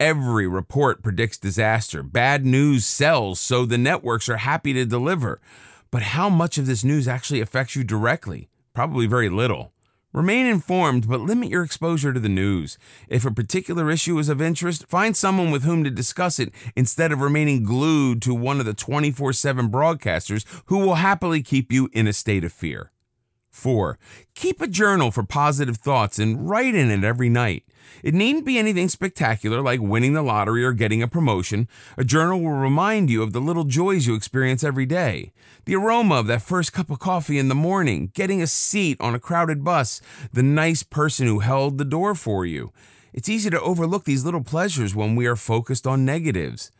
every report predicts disaster. Bad news sells, so the networks are happy to deliver. But how much of this news actually affects you directly? Probably very little. Remain informed, but limit your exposure to the news. If a particular issue is of interest, find someone with whom to discuss it instead of remaining glued to one of the 24/7 broadcasters who will happily keep you in a state of fear. 4. Keep a journal for positive thoughts and write in it every night. It needn't be anything spectacular like winning the lottery or getting a promotion. A journal will remind you of the little joys you experience every day. The aroma of that first cup of coffee in the morning, getting a seat on a crowded bus, the nice person who held the door for you. It's easy to overlook these little pleasures when we are focused on negatives.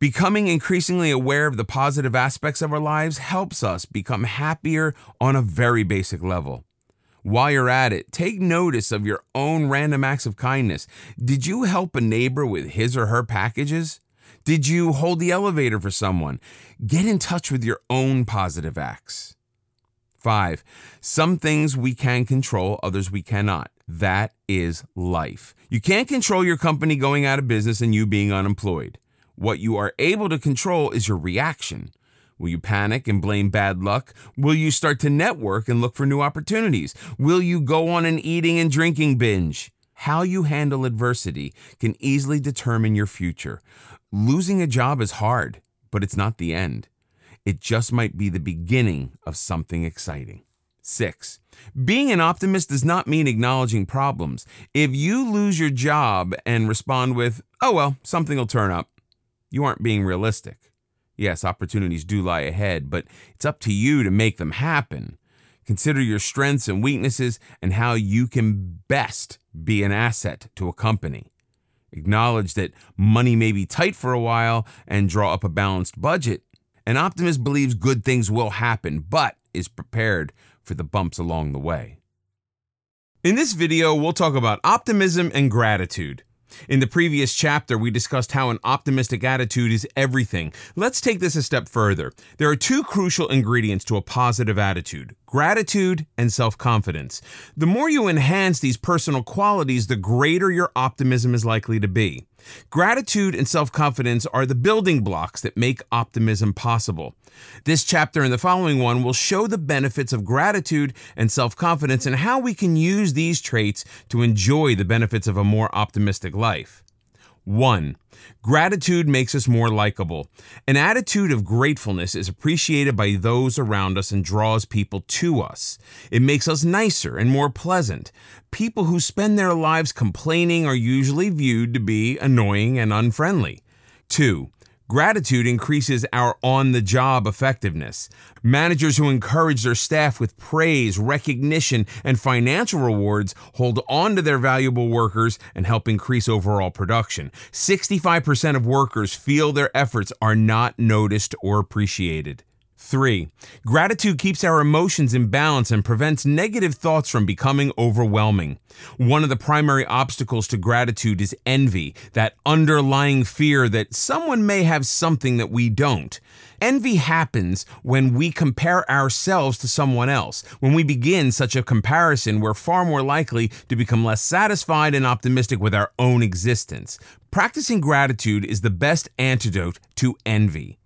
Becoming increasingly aware of the positive aspects of our lives helps us become happier on a very basic level. While you're at it, take notice of your own random acts of kindness. Did you help a neighbor with his or her packages? Did you hold the elevator for someone? Get in touch with your own positive acts. 5. Some things we can control, others we cannot. That is life. You can't control your company going out of business and you being unemployed. What you are able to control is your reaction. Will you panic and blame bad luck? Will you start to network and look for new opportunities? Will you go on an eating and drinking binge? How you handle adversity can easily determine your future. Losing a job is hard, but it's not the end. It just might be the beginning of something exciting. 6. Being an optimist does not mean acknowledging problems. If you lose your job and respond with, oh well, something will turn up, you aren't being realistic. Yes, opportunities do lie ahead, but it's up to you to make them happen. Consider your strengths and weaknesses and how you can best be an asset to a company. Acknowledge that money may be tight for a while and draw up a balanced budget. An optimist believes good things will happen, but is prepared for the bumps along the way. In this video, we'll talk about optimism and gratitude. In the previous chapter, we discussed how an optimistic attitude is everything. Let's take this a step further. There are two crucial ingredients to a positive attitude: gratitude and self-confidence. The more you enhance these personal qualities, the greater your optimism is likely to be. Gratitude and self-confidence are the building blocks that make optimism possible. This chapter and the following one will show the benefits of gratitude and self-confidence and how we can use these traits to enjoy the benefits of a more optimistic life. 1. Gratitude makes us more likable. An attitude of gratefulness is appreciated by those around us and draws people to us. It makes us nicer and more pleasant. People who spend their lives complaining are usually viewed to be annoying and unfriendly. 2. Gratitude increases our on-the-job effectiveness. Managers who encourage their staff with praise, recognition, and financial rewards hold on to their valuable workers and help increase overall production. 65% of workers feel their efforts are not noticed or appreciated. 3. Gratitude keeps our emotions in balance and prevents negative thoughts from becoming overwhelming. One of the primary obstacles to gratitude is envy, that underlying fear that someone may have something that we don't. Envy happens when we compare ourselves to someone else. When we begin such a comparison, we're far more likely to become less satisfied and optimistic with our own existence. Practicing gratitude is the best antidote to envy.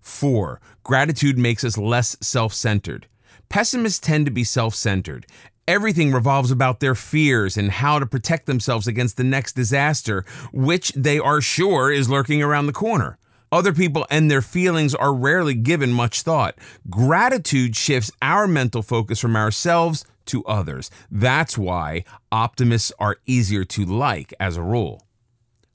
4. Gratitude makes us less self-centered. Pessimists tend to be self-centered. Everything revolves about their fears and how to protect themselves against the next disaster, which they are sure is lurking around the corner. Other people and their feelings are rarely given much thought. Gratitude shifts our mental focus from ourselves to others. That's why optimists are easier to like as a rule.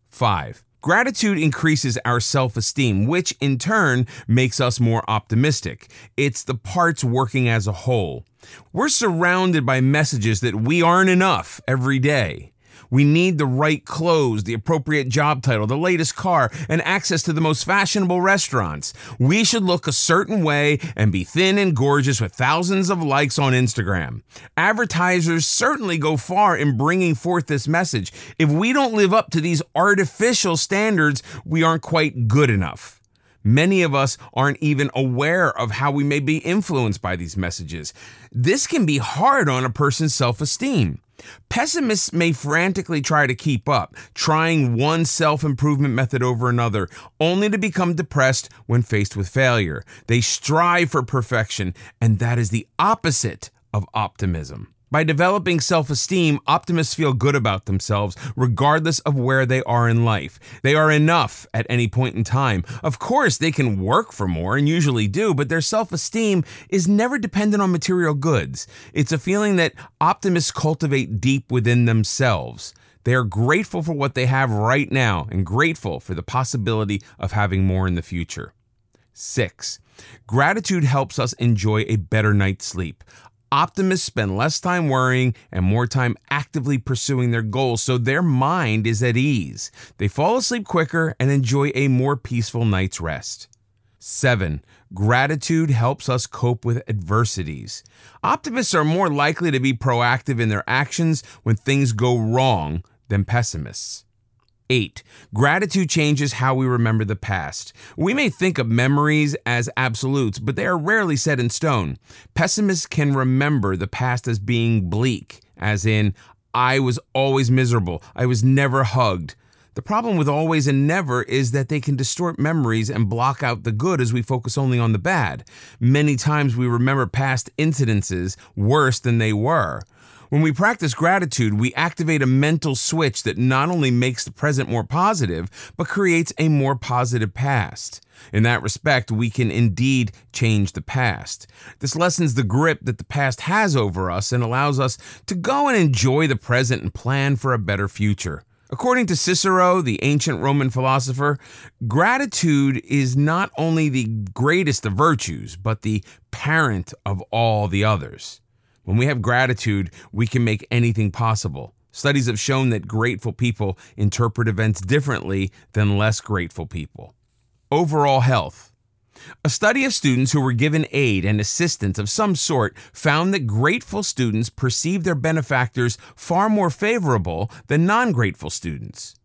5. Gratitude increases our self-esteem, which in turn makes us more optimistic. It's the parts working as a whole. We're surrounded by messages that we aren't enough every day. We need the right clothes, the appropriate job title, the latest car, and access to the most fashionable restaurants. We should look a certain way and be thin and gorgeous with thousands of likes on Instagram. Advertisers certainly go far in bringing forth this message. If we don't live up to these artificial standards, we aren't quite good enough. Many of us aren't even aware of how we may be influenced by these messages. This can be hard on a person's self-esteem. Pessimists may frantically try to keep up, trying one self-improvement method over another, only to become depressed when faced with failure. They strive for perfection, and that is the opposite of optimism. By developing self-esteem, optimists feel good about themselves, regardless of where they are in life. They are enough at any point in time. Of course, they can work for more, and usually do, but their self-esteem is never dependent on material goods. It's a feeling that optimists cultivate deep within themselves. They are grateful for what they have right now, and grateful for the possibility of having more in the future. 6. Gratitude helps us enjoy a better night's sleep. Optimists spend less time worrying and more time actively pursuing their goals, so their mind is at ease. They fall asleep quicker and enjoy a more peaceful night's rest. 7. Gratitude helps us cope with adversities. Optimists are more likely to be proactive in their actions when things go wrong than pessimists. 8. Gratitude changes how we remember the past. We may think of memories as absolutes, but they are rarely set in stone. Pessimists can remember the past as being bleak, as in, I was always miserable, I was never hugged. The problem with always and never is that they can distort memories and block out the good as we focus only on the bad. Many times we remember past incidences worse than they were. When we practice gratitude, we activate a mental switch that not only makes the present more positive, but creates a more positive past. In that respect, we can indeed change the past. This lessens the grip that the past has over us and allows us to go and enjoy the present and plan for a better future. According to Cicero, the ancient Roman philosopher, gratitude is not only the greatest of virtues, but the parent of all the others. When we have gratitude, we can make anything possible. Studies have shown that grateful people interpret events differently than less grateful people. Overall health. A study of students who were given aid and assistance of some sort found that grateful students perceived their benefactors far more favorable than non-grateful students.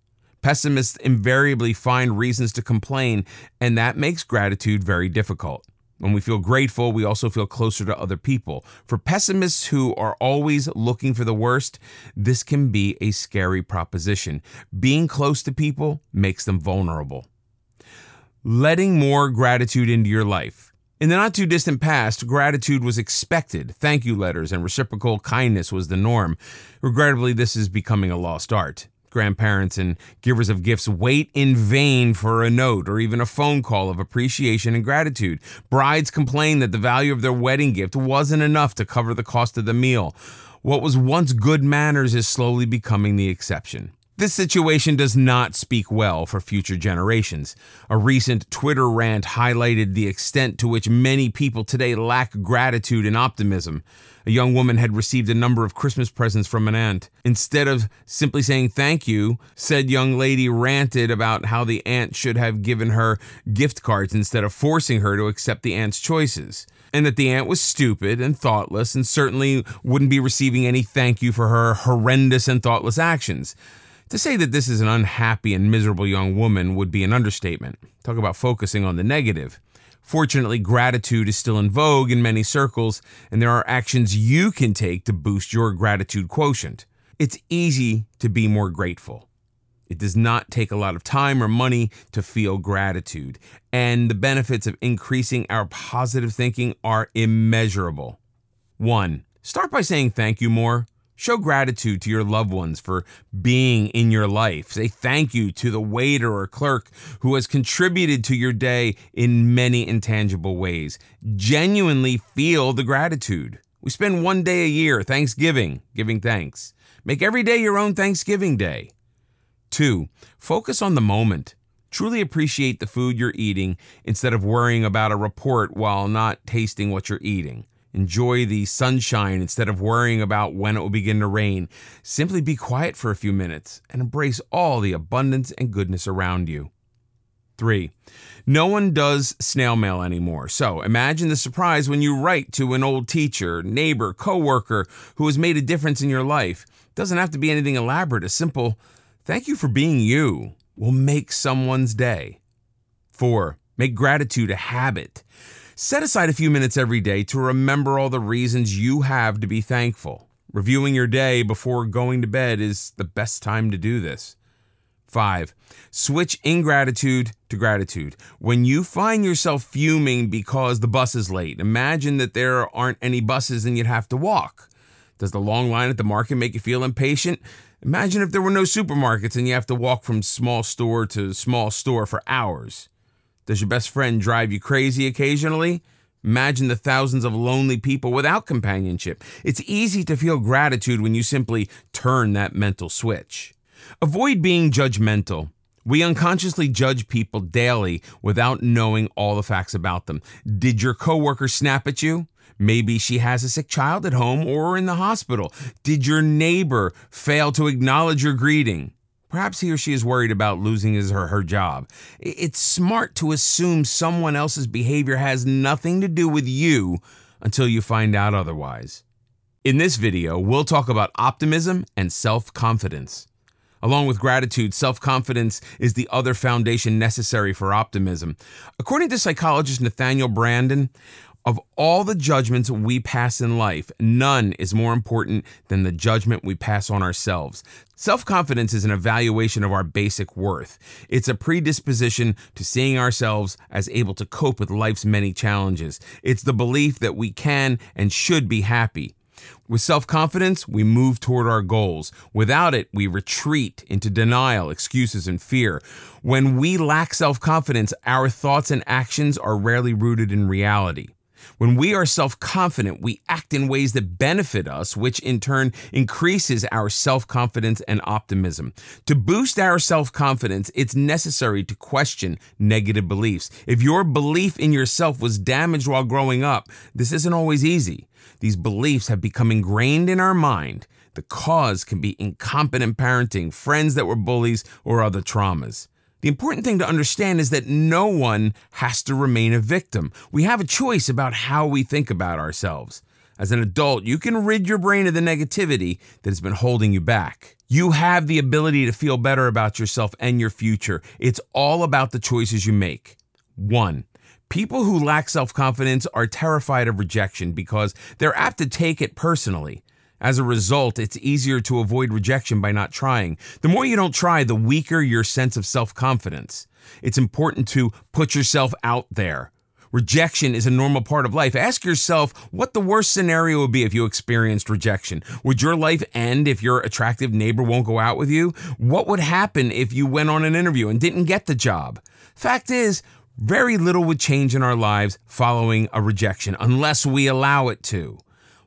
Pessimists invariably find reasons to complain, and that makes gratitude very difficult. When we feel grateful, we also feel closer to other people. For pessimists who are always looking for the worst, this can be a scary proposition. Being close to people makes them vulnerable. Letting more gratitude into your life. In the not-too-distant past, gratitude was expected. Thank you letters and reciprocal kindness was the norm. Regrettably, this is becoming a lost art. Grandparents and givers of gifts wait in vain for a note or even a phone call of appreciation and gratitude. Brides complain that the value of their wedding gift wasn't enough to cover the cost of the meal. What was once good manners is slowly becoming the exception. This situation does not speak well for future generations. A recent Twitter rant highlighted the extent to which many people today lack gratitude and optimism. A young woman had received a number of Christmas presents from an aunt. Instead of simply saying thank you, said young lady ranted about how the aunt should have given her gift cards instead of forcing her to accept the aunt's choices, and that the aunt was stupid and thoughtless and certainly wouldn't be receiving any thank you for her horrendous and thoughtless actions. To say that this is an unhappy and miserable young woman would be an understatement. Talk about focusing on the negative. Fortunately, gratitude is still in vogue in many circles, and there are actions you can take to boost your gratitude quotient. It's easy to be more grateful. It does not take a lot of time or money to feel gratitude, and the benefits of increasing our positive thinking are immeasurable. 1. Start by saying thank you more. Show gratitude to your loved ones for being in your life. Say thank you to the waiter or clerk who has contributed to your day in many intangible ways. Genuinely feel the gratitude. We spend one day a year, Thanksgiving, giving thanks. Make every day your own Thanksgiving day. 2, focus on the moment. Truly appreciate the food you're eating instead of worrying about a report while not tasting what you're eating. Enjoy the sunshine instead of worrying about when it will begin to rain. Simply be quiet for a few minutes and embrace all the abundance and goodness around you. 3, no one does snail mail anymore. So imagine the surprise when you write to an old teacher, neighbor, coworker who has made a difference in your life. It doesn't have to be anything elaborate. A simple thank you for being you will make someone's day. 4, make gratitude a habit. Set aside a few minutes every day to remember all the reasons you have to be thankful. Reviewing your day before going to bed is the best time to do this. 5, switch ingratitude to gratitude. When you find yourself fuming because the bus is late, imagine that there aren't any buses and you'd have to walk. Does the long line at the market make you feel impatient? Imagine if there were no supermarkets and you have to walk from small store to small store for hours. Does your best friend drive you crazy occasionally? Imagine the thousands of lonely people without companionship. It's easy to feel gratitude when you simply turn that mental switch. Avoid being judgmental. We unconsciously judge people daily without knowing all the facts about them. Did your coworker snap at you? Maybe she has a sick child at home or in the hospital. Did your neighbor fail to acknowledge your greeting? Perhaps he or she is worried about losing his or her job. It's smart to assume someone else's behavior has nothing to do with you until you find out otherwise. In this video, we'll talk about optimism and self-confidence. Along with gratitude, self-confidence is the other foundation necessary for optimism. According to psychologist Nathaniel Brandon, of all the judgments we pass in life, none is more important than the judgment we pass on ourselves. Self-confidence is an evaluation of our basic worth. It's a predisposition to seeing ourselves as able to cope with life's many challenges. It's the belief that we can and should be happy. With self-confidence, we move toward our goals. Without it, we retreat into denial, excuses, and fear. When we lack self-confidence, our thoughts and actions are rarely rooted in reality. When we are self-confident, we act in ways that benefit us, which in turn increases our self-confidence and optimism. To boost our self-confidence, it's necessary to question negative beliefs. If your belief in yourself was damaged while growing up, this isn't always easy. These beliefs have become ingrained in our mind. The cause can be incompetent parenting, friends that were bullies, or other traumas. The important thing to understand is that no one has to remain a victim. We have a choice about how we think about ourselves. As an adult, you can rid your brain of the negativity that has been holding you back. You have the ability to feel better about yourself and your future. It's all about the choices you make. 1. People who lack self-confidence are terrified of rejection because they're apt to take it personally. As a result, it's easier to avoid rejection by not trying. The more you don't try, the weaker your sense of self-confidence. It's important to put yourself out there. Rejection is a normal part of life. Ask yourself what the worst scenario would be if you experienced rejection. Would your life end if your attractive neighbor won't go out with you? What would happen if you went on an interview and didn't get the job? Fact is, very little would change in our lives following a rejection, unless we allow it to.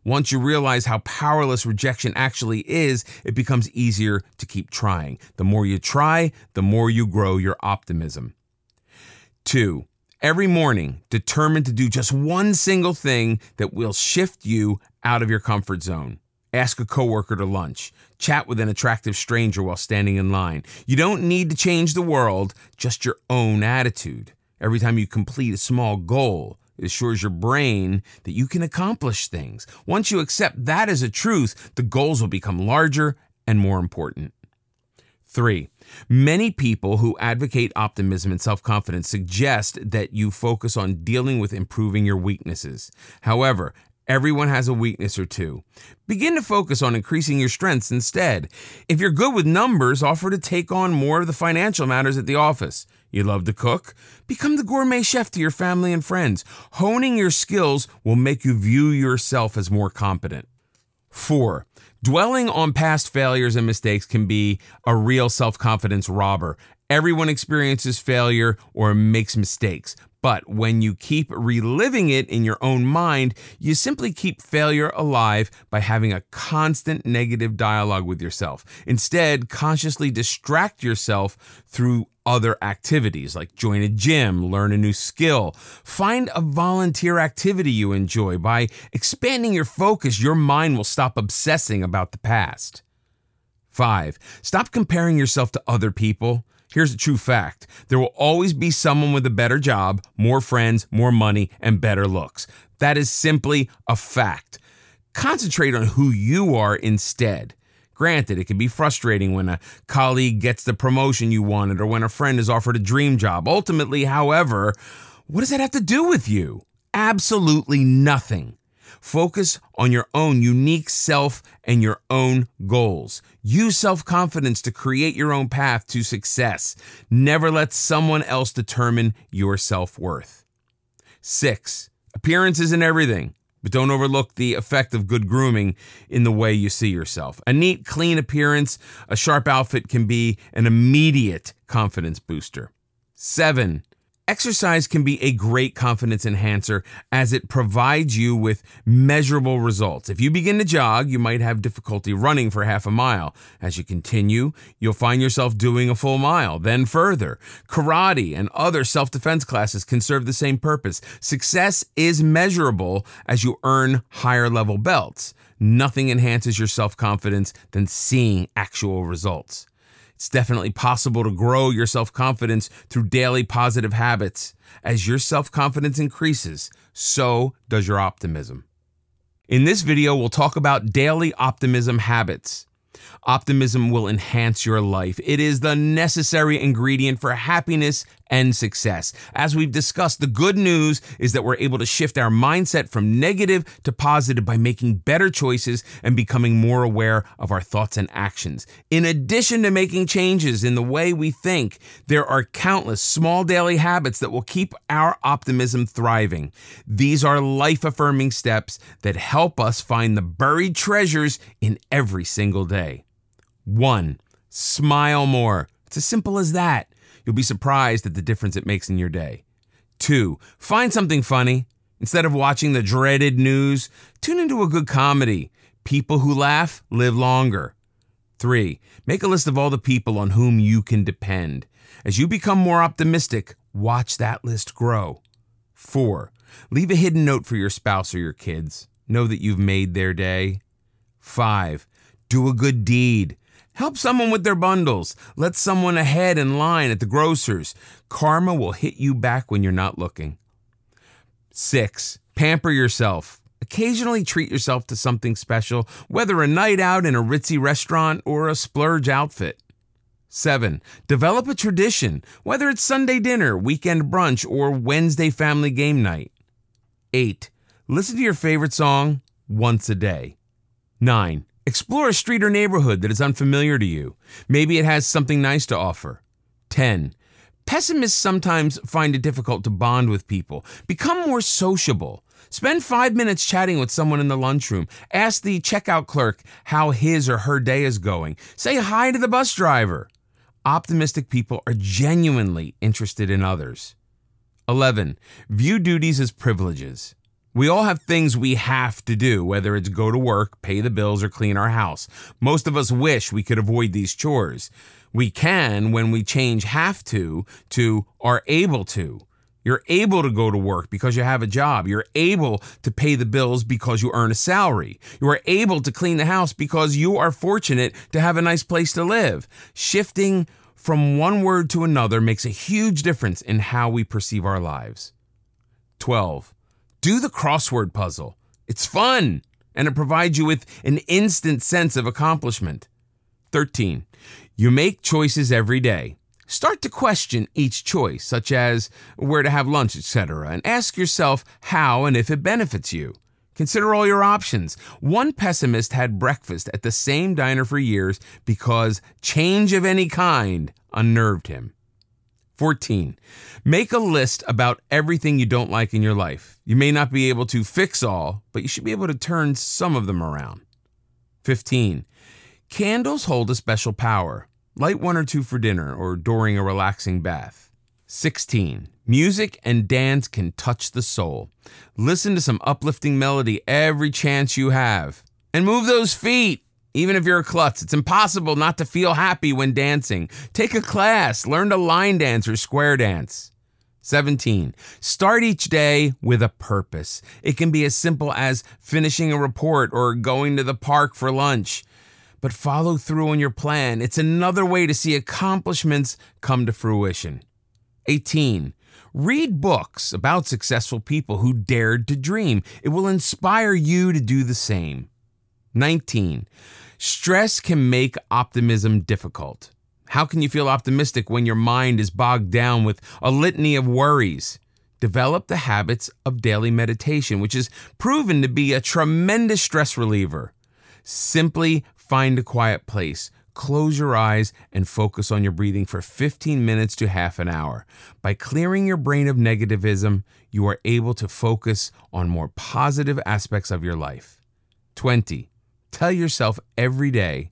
Once you realize how powerless rejection actually is, it becomes easier to keep trying. The more you try, the more you grow your optimism. 2. Every morning, determined to do just one single thing that will shift you out of your comfort zone. Ask a coworker to lunch. Chat with an attractive stranger while standing in line. You don't need to change the world, just your own attitude. Every time you complete a small goal, it assures your brain that you can accomplish things. Once you accept that as a truth, the goals will become larger and more important. 3. Many people who advocate optimism and self-confidence suggest that you focus on dealing with improving your weaknesses. However, everyone has a weakness or two. Begin to focus on increasing your strengths instead. If you're good with numbers, offer to take on more of the financial matters at the office. You love to cook? Become the gourmet chef to your family and friends. Honing your skills will make you view yourself as more competent. 4. Dwelling on past failures and mistakes can be a real self-confidence robber. Everyone experiences failure or makes mistakes. But when you keep reliving it in your own mind, you simply keep failure alive by having a constant negative dialogue with yourself. Instead, consciously distract yourself through other activities like join a gym, learn a new skill. Find a volunteer activity you enjoy. By expanding your focus, your mind will stop obsessing about the past. 5. Stop comparing yourself to other people. Here's a true fact. There will always be someone with a better job, more friends, more money, and better looks. That is simply a fact. Concentrate on who you are instead. Granted, it can be frustrating when a colleague gets the promotion you wanted or when a friend is offered a dream job. Ultimately, however, what does that have to do with you? Absolutely nothing. Focus on your own unique self and your own goals. Use self-confidence to create your own path to success. Never let someone else determine your self-worth. 6. Appearance isn't everything, but don't overlook the effect of good grooming in the way you see yourself. A neat, clean appearance, a sharp outfit can be an immediate confidence booster. 7. Exercise can be a great confidence enhancer as it provides you with measurable results. If you begin to jog, you might have difficulty running for half a mile. As you continue, you'll find yourself doing a full mile, then further. Karate and other self-defense classes can serve the same purpose. Success is measurable as you earn higher level belts. Nothing enhances your self-confidence than seeing actual results. It's definitely possible to grow your self-confidence through daily positive habits. As your self-confidence increases, so does your optimism. In this video, we'll talk about daily optimism habits. Optimism will enhance your life. It is the necessary ingredient for happiness and success. As we've discussed, the good news is that we're able to shift our mindset from negative to positive by making better choices and becoming more aware of our thoughts and actions. In addition to making changes in the way we think, there are countless small daily habits that will keep our optimism thriving. These are life-affirming steps that help us find the buried treasures in every single day. 1. Smile more. It's as simple as that. You'll be surprised at the difference it makes in your day. 2. Find something funny. Instead of watching the dreaded news, tune into a good comedy. People who laugh live longer. 3. Make a list of all the people on whom you can depend. As you become more optimistic, watch that list grow. 4. Leave a hidden note for your spouse or your kids. Know that you've made their day. 5. Do a good deed. Help someone with their bundles. Let someone ahead in line at the grocer's. Karma will hit you back when you're not looking. 6, pamper yourself. Occasionally treat yourself to something special, whether a night out in a ritzy restaurant or a splurge outfit. 7, develop a tradition, whether it's Sunday dinner, weekend brunch, or Wednesday family game night. 8, listen to your favorite song once a day. 9, explore a street or neighborhood that is unfamiliar to you. Maybe it has something nice to offer. 10, pessimists sometimes find it difficult to bond with people. Become more sociable. Spend 5 minutes chatting with someone in the lunchroom. Ask the checkout clerk how his or her day is going. Say hi to the bus driver. Optimistic people are genuinely interested in others. 11, view duties as privileges. We all have things we have to do, whether it's go to work, pay the bills, or clean our house. Most of us wish we could avoid these chores. We can when we change have to are able to. You're able to go to work because you have a job. You're able to pay the bills because you earn a salary. You are able to clean the house because you are fortunate to have a nice place to live. Shifting from one word to another makes a huge difference in how we perceive our lives. 12. Do the crossword puzzle. It's fun, and it provides you with an instant sense of accomplishment. 13, you make choices every day. Start to question each choice, such as where to have lunch, etc., and ask yourself how and if it benefits you. Consider all your options. One pessimist had breakfast at the same diner for years because change of any kind unnerved him. 14, make a list about everything you don't like in your life. You may not be able to fix all, but you should be able to turn some of them around. 15, candles hold a special power. Light one or two for dinner or during a relaxing bath. 16, music and dance can touch the soul. Listen to some uplifting melody every chance you have. And move those feet. Even if you're a klutz, it's impossible not to feel happy when dancing. Take a class, learn to line dance or square dance. 17, start each day with a purpose. It can be as simple as finishing a report or going to the park for lunch. But follow through on your plan. It's another way to see accomplishments come to fruition. 18, read books about successful people who dared to dream. It will inspire you to do the same. 19, stress can make optimism difficult. How can you feel optimistic when your mind is bogged down with a litany of worries? Develop the habits of daily meditation, which is proven to be a tremendous stress reliever. Simply find a quiet place, close your eyes, and focus on your breathing for 15 minutes to half an hour. By clearing your brain of negativism, you are able to focus on more positive aspects of your life. 20. Tell yourself every day,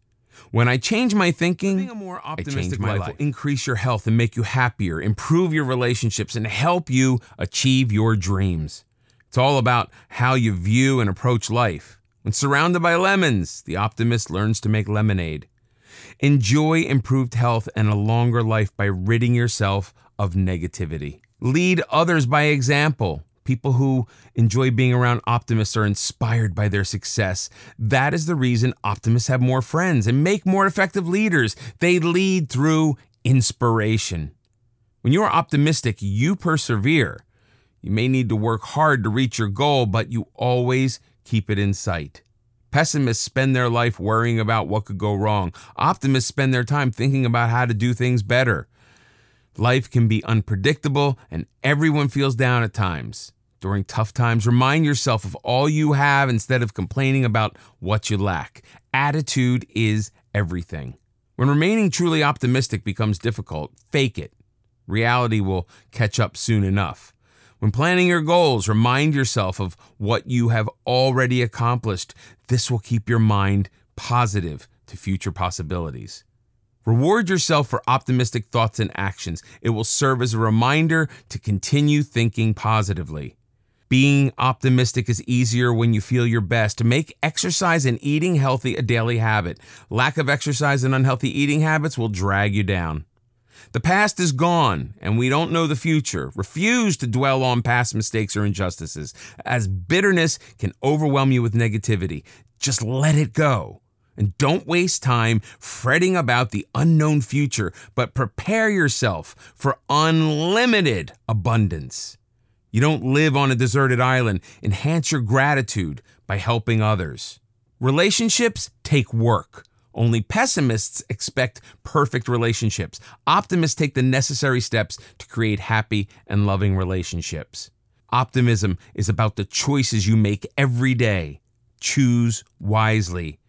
when I change my thinking, living a more optimistic life will increase your health and make you happier, improve your relationships, and help you achieve your dreams. It's all about how you view and approach life. When surrounded by lemons, the optimist learns to make lemonade. Enjoy improved health and a longer life by ridding yourself of negativity. Lead others by example. People who enjoy being around optimists are inspired by their success. That is the reason optimists have more friends and make more effective leaders. They lead through inspiration. When you are optimistic, you persevere. You may need to work hard to reach your goal, but you always keep it in sight. Pessimists spend their life worrying about what could go wrong. Optimists spend their time thinking about how to do things better. Life can be unpredictable, and everyone feels down at times. During tough times, remind yourself of all you have instead of complaining about what you lack. Attitude is everything. When remaining truly optimistic becomes difficult, fake it. Reality will catch up soon enough. When planning your goals, remind yourself of what you have already accomplished. This will keep your mind positive to future possibilities. Reward yourself for optimistic thoughts and actions. It will serve as a reminder to continue thinking positively. Being optimistic is easier when you feel your best. Make exercise and eating healthy a daily habit. Lack of exercise and unhealthy eating habits will drag you down. The past is gone, and we don't know the future. Refuse to dwell on past mistakes or injustices, as bitterness can overwhelm you with negativity. Just let it go. And don't waste time fretting about the unknown future, but prepare yourself for unlimited abundance. You don't live on a deserted island. Enhance your gratitude by helping others. Relationships take work. Only pessimists expect perfect relationships. Optimists take the necessary steps to create happy and loving relationships. Optimism is about the choices you make every day. Choose wisely.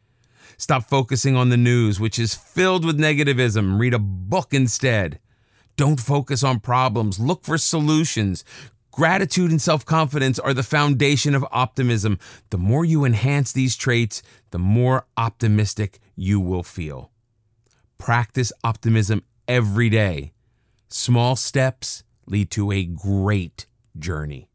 Stop focusing on the news, which is filled with negativism. Read a book instead. Don't focus on problems. Look for solutions. Gratitude and self-confidence are the foundation of optimism. The more you enhance these traits, the more optimistic you will feel. Practice optimism every day. Small steps lead to a great journey.